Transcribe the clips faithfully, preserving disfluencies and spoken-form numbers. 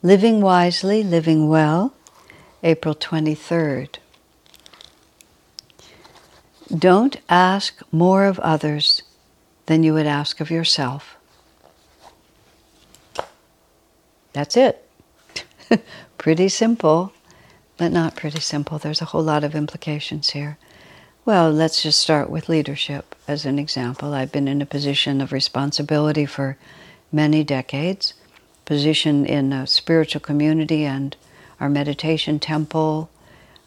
Living Wisely, Living Well, April twenty-third. Don't ask more of others than you would ask of yourself. That's it. Pretty simple, but not pretty simple. There's a whole lot of implications here. Well, let's just start with leadership as an example. I've been in a position of responsibility for many decades. Position in a spiritual community and our meditation temple,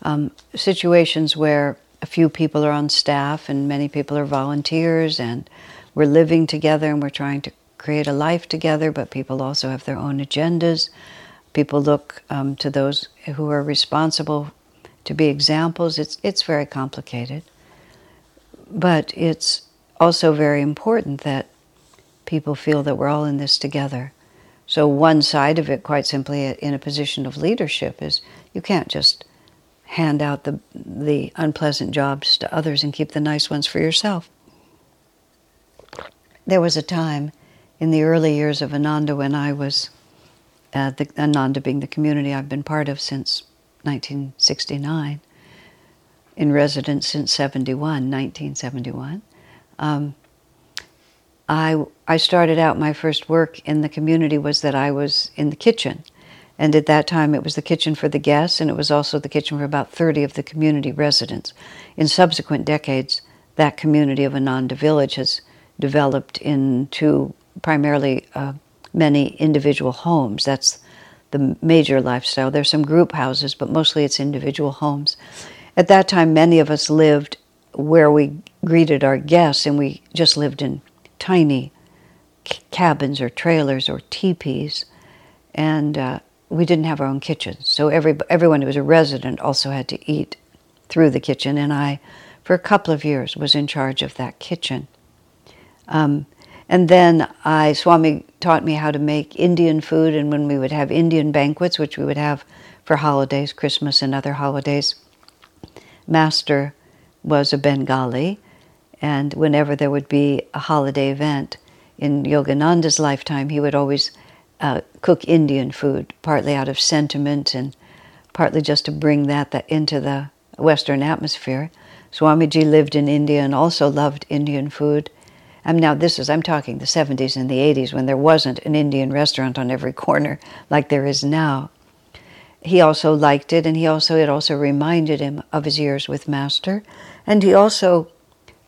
um, situations where a few people are on staff and many people are volunteers, and we're living together and we're trying to create a life together, but people also have their own agendas. People look um, to those who are responsible to be examples. It's, it's very complicated. But it's also very important that people feel that we're all in this together. So one side of it, quite simply, in a position of leadership, is you can't just hand out the the unpleasant jobs to others and keep the nice ones for yourself. There was a time in the early years of Ananda when I was, uh, the, Ananda being the community I've been part of since nineteen sixty-nine, in residence since seventy-one, nineteen seventy-one, um, I, I started out, my first work in the community was that I was in the kitchen. And at that time, it was the kitchen for the guests, and it was also the kitchen for about thirty of the community residents. In subsequent decades, that community of Ananda Village has developed into primarily uh, many individual homes. That's the major lifestyle. There's some group houses, but mostly it's individual homes. At that time, many of us lived where we greeted our guests, and we just lived in tiny cabins or trailers or teepees, and uh, we didn't have our own kitchens. So every everyone who was a resident also had to eat through the kitchen, and I, for a couple of years, was in charge of that kitchen. Um, and then I, Swami taught me how to make Indian food, and when we would have Indian banquets, which we would have for holidays, Christmas and other holidays, Master was a Bengali. And whenever there would be a holiday event in Yogananda's lifetime, he would always uh, cook Indian food, partly out of sentiment and partly just to bring that, that into the Western atmosphere. Swamiji lived in India and also loved Indian food. Um, now this is, I'm talking the seventies and the eighties, when there wasn't an Indian restaurant on every corner like there is now. He also liked it, and he also it also reminded him of his years with Master. And he also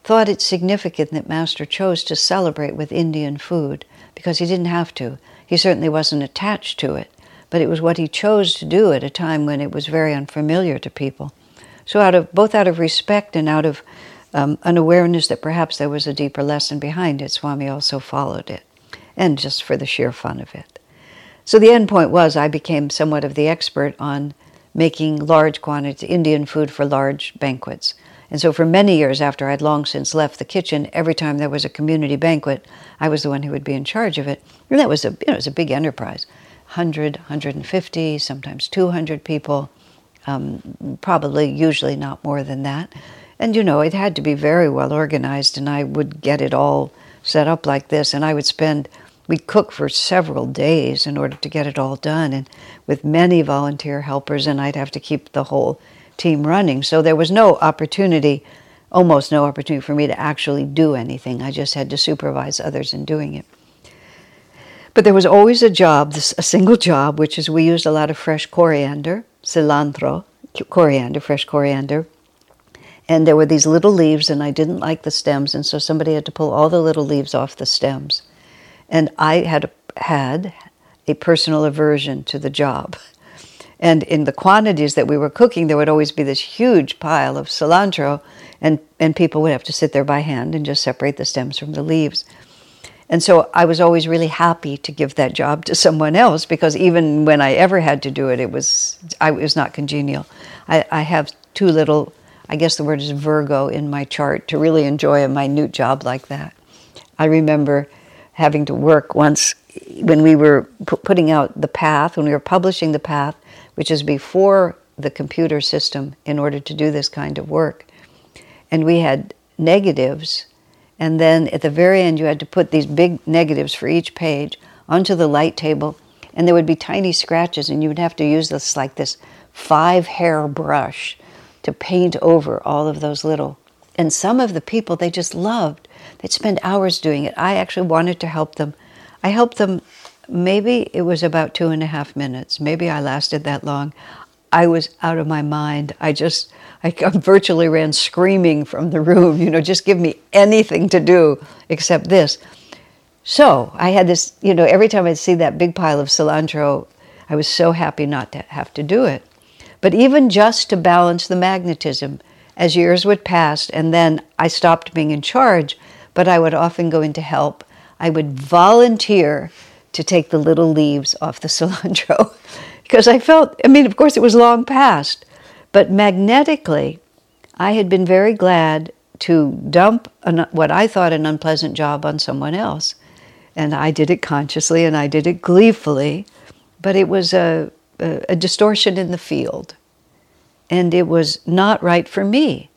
thought it significant that Master chose to celebrate with Indian food, because he didn't have to. He certainly wasn't attached to it, but it was what he chose to do at a time when it was very unfamiliar to people. So out of both out of respect and out of um, an awareness that perhaps there was a deeper lesson behind it, Swami also followed it, and just for the sheer fun of it. So the end point was I became somewhat of the expert on making large quantities, Indian food for large banquets. And so for many years after I'd long since left the kitchen, every time there was a community banquet, I was the one who would be in charge of it. And that was a, you know, it was a big enterprise, one hundred, one hundred fifty, sometimes two hundred people, um, probably usually not more than that. And, you know, it had to be very well organized, and I would get it all set up like this, and I would spend, we'd cook for several days in order to get it all done, and with many volunteer helpers, and I'd have to keep the whole team running. So there was no opportunity, almost no opportunity for me to actually do anything. I just had to supervise others in doing it. But there was always a job, a single job, which is we used a lot of fresh coriander, cilantro, coriander, fresh coriander. And there were these little leaves, and I didn't like the stems, and so somebody had to pull all the little leaves off the stems. And I had had a personal aversion to the job. And in the quantities that we were cooking, there would always be this huge pile of cilantro, and, and people would have to sit there by hand and just separate the stems from the leaves. And so I was always really happy to give that job to someone else, because even when I ever had to do it, it was I it was not congenial. I, I have too little, I guess the word is Virgo, in my chart to really enjoy a minute job like that. I remember having to work once when we were p- putting out The Path, when we were publishing The Path, which is before the computer system, in order to do this kind of work. And we had negatives, and then at the very end you had to put these big negatives for each page onto the light table, and there would be tiny scratches, and you would have to use this like this five hair brush to paint over all of those little. And some of the people, they just loved. They'd spend hours doing it. I actually wanted to help them. I helped them, maybe it was about two and a half minutes. Maybe I lasted that long. I was out of my mind. I just, I virtually ran screaming from the room, you know, just give me anything to do except this. So I had this, you know, every time I'd see that big pile of cilantro, I was so happy not to have to do it. But even just to balance the magnetism, as years would pass, and then I stopped being in charge, but I would often go in to help. I would volunteer to take the little leaves off the cilantro because I felt, I mean, of course it was long past, but magnetically, I had been very glad to dump an, what I thought an unpleasant job on someone else. And I did it consciously and I did it gleefully, but it was a, a, a distortion in the field. And it was not right for me,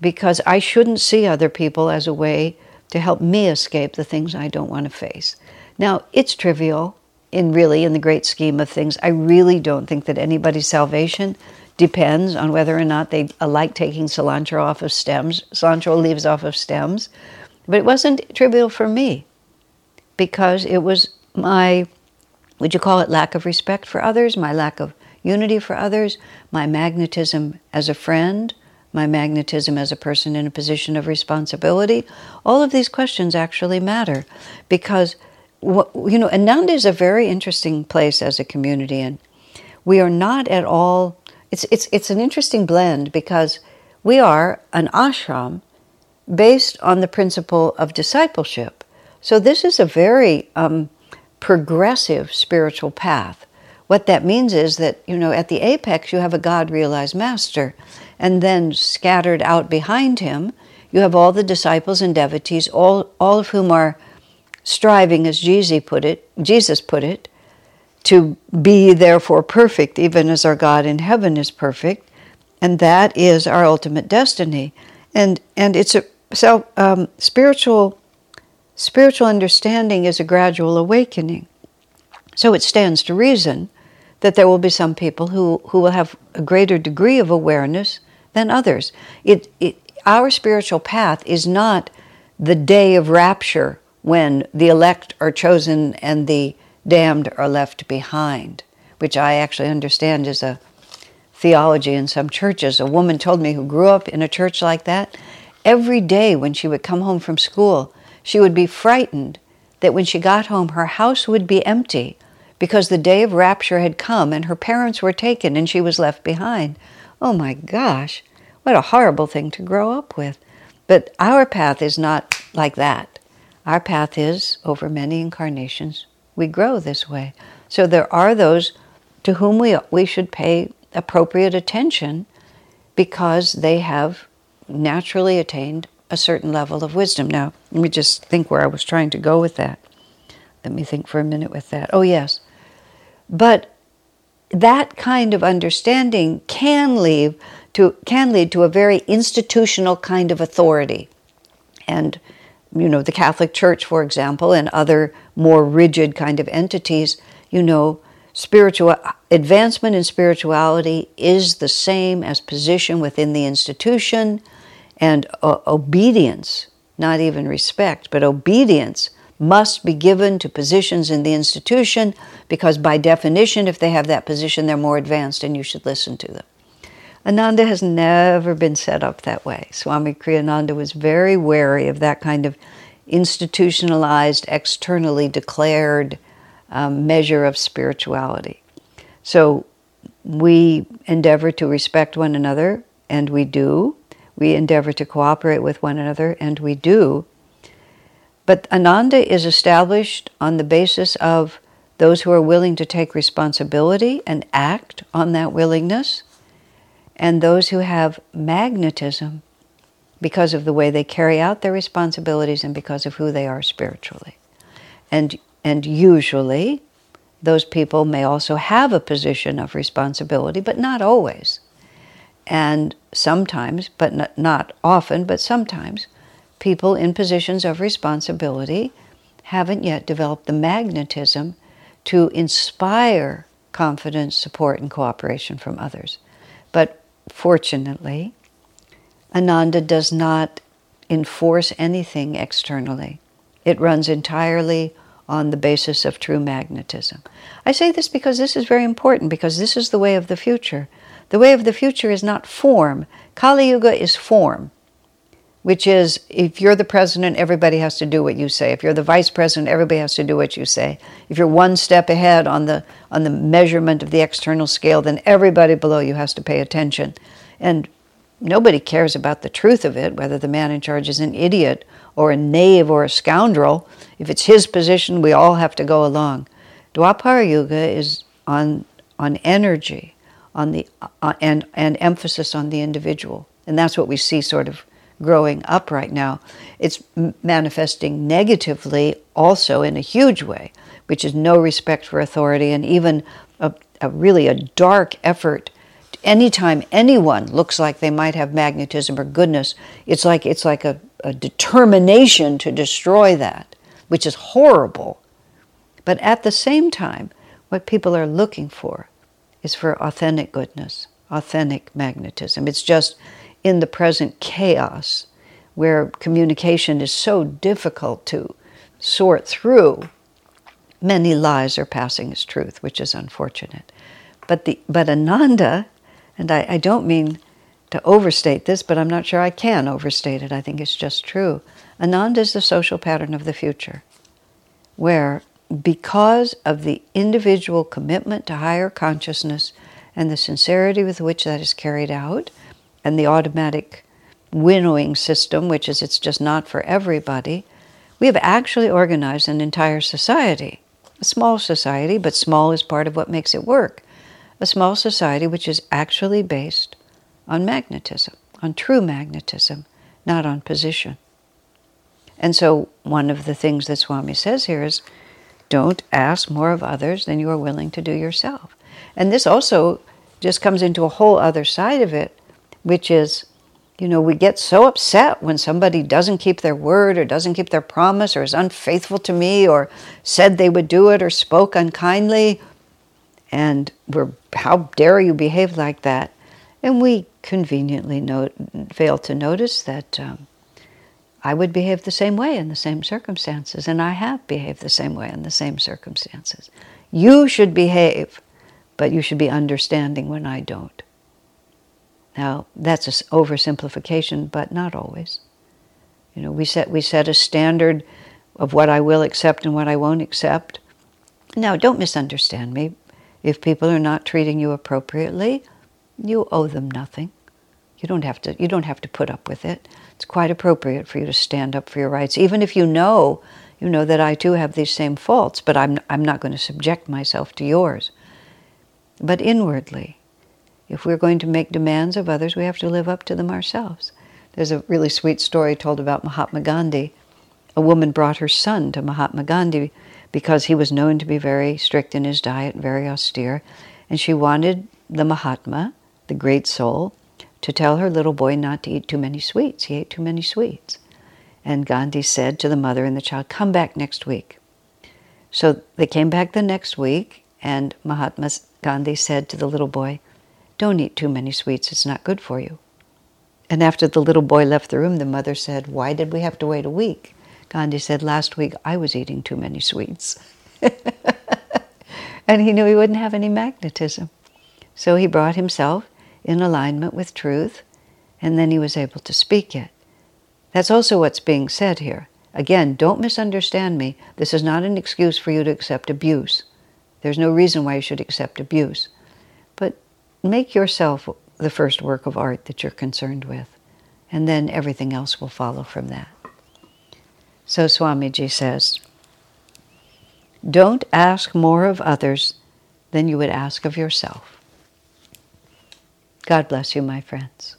because I shouldn't see other people as a way to help me escape the things I don't want to face. Now, it's trivial, in really, in the great scheme of things. I really don't think that anybody's salvation depends on whether or not they like taking cilantro off of stems, cilantro leaves off of stems. But it wasn't trivial for me, because it was my, would you call it lack of respect for others, my lack of unity for others, my magnetism as a friend, my magnetism as a person in a position of responsibility. All of these questions actually matter, because, you know, Ananda is a very interesting place as a community, and we are not at all, it's, it's, it's an interesting blend, because we are an ashram based on the principle of discipleship. So this is a very um, progressive spiritual path. What that means is that, you know, at the apex, you have a God-realized master, and then scattered out behind him, you have all the disciples and devotees, all, all of whom are striving, as Jesus put it, Jesus put it, to be therefore perfect, even as our God in heaven is perfect, and that is our ultimate destiny. And and it's a so um, spiritual spiritual understanding is a gradual awakening. So it stands to reason that there will be some people who, who will have a greater degree of awareness than others. It, it, our spiritual path is not the day of rapture when the elect are chosen and the damned are left behind, which I actually understand is a theology in some churches. A woman told me who grew up in a church like that, every day when she would come home from school, she would be frightened that when she got home, her house would be empty because the day of rapture had come and her parents were taken and she was left behind. Oh my gosh, what a horrible thing to grow up with. But our path is not like that. Our path is, over many incarnations, we grow this way. So there are those to whom we we should pay appropriate attention, because they have naturally attained a certain level of wisdom. Now, let me just think where I was trying to go with that. Let me think for a minute with that. Oh, yes. But that kind of understanding can lead to, can lead to a very institutional kind of authority. And, you know, the Catholic Church, for example, and other more rigid kind of entities, you know, spiritual advancement in spirituality is the same as position within the institution. And uh, obedience, not even respect, but obedience must be given to positions in the institution, because by definition, if they have that position, they're more advanced and you should listen to them. Ananda has never been set up that way. Swami Kriyananda was very wary of that kind of institutionalized, externally declared um, measure of spirituality. So we endeavor to respect one another, and we do. We endeavor to cooperate with one another, and we do. But Ananda is established on the basis of those who are willing to take responsibility and act on that willingness, and those who have magnetism because of the way they carry out their responsibilities and because of who they are spiritually. And, and usually, those people may also have a position of responsibility, but not always. And sometimes, but not, not often, but sometimes, people in positions of responsibility haven't yet developed the magnetism to inspire confidence, support, and cooperation from others. But fortunately, Ananda does not enforce anything externally. It runs entirely on the basis of true magnetism. I say this because this is very important, because this is the way of the future. The way of the future is not form. Kali Yuga is form, which is, if you're the president, everybody has to do what you say. If you're the vice president, everybody has to do what you say. If you're one step ahead on the on the measurement of the external scale, then everybody below you has to pay attention. And nobody cares about the truth of it, whether the man in charge is an idiot or a knave or a scoundrel. If it's his position, we all have to go along. Dwapara Yuga is on on energy, on the uh, and and emphasis on the individual, and that's what we see sort of growing up right now. It's manifesting negatively also in a huge way, which is no respect for authority and even a, a really a dark effort. Anytime anyone looks like they might have magnetism or goodness, it's like it's like a, a determination to destroy that, which is horrible. But at the same time, what people are looking for is for authentic goodness, authentic magnetism. It's just in the present chaos, where communication is so difficult to sort through, many lies are passing as truth, which is unfortunate. But the but Ananda, and I, I don't mean to overstate this, but I'm not sure I can overstate it. I think it's just true. Ananda is the social pattern of the future, where because of the individual commitment to higher consciousness and the sincerity with which that is carried out, and the automatic winnowing system, which is it's just not for everybody, we have actually organized an entire society, a small society, but small is part of what makes it work, a small society which is actually based on magnetism, on true magnetism, not on position. And so one of the things that Swami says here is, don't ask more of others than you are willing to do yourself. And this also just comes into a whole other side of it, which is, you know, we get so upset when somebody doesn't keep their word or doesn't keep their promise or is unfaithful to me or said they would do it or spoke unkindly. And we're, how dare you behave like that? And we conveniently not, fail to notice that um, I would behave the same way in the same circumstances, and I have behaved the same way in the same circumstances. You should behave, but you should be understanding when I don't. Now, that's an oversimplification, but not always. You know, we set we set a standard of what I will accept and what I won't accept. Now, don't misunderstand me. If people are not treating you appropriately, you owe them nothing. You don't have to, you don't have to put up with it. It's quite appropriate for you to stand up for your rights, even if you know, you know that I too have these same faults, but I'm I'm not going to subject myself to yours. But inwardly, if we're going to make demands of others, we have to live up to them ourselves. There's a really sweet story told about Mahatma Gandhi. A woman brought her son to Mahatma Gandhi because he was known to be very strict in his diet, very austere, and she wanted the Mahatma, the great soul, to tell her little boy not to eat too many sweets. He ate too many sweets. And Gandhi said to the mother and the child, come back next week. So they came back the next week, and Mahatma Gandhi said to the little boy, don't eat too many sweets, it's not good for you. And after the little boy left the room, the mother said, why did we have to wait a week? Gandhi said, last week I was eating too many sweets. And he knew he wouldn't have any magnetism. So he brought himself in alignment with truth, and then he was able to speak it. That's also what's being said here. Again, don't misunderstand me. This is not an excuse for you to accept abuse. There's no reason why you should accept abuse. Make yourself the first work of art that you're concerned with, and then everything else will follow from that. So Swamiji says, don't ask more of others than you would ask of yourself. God bless you, my friends.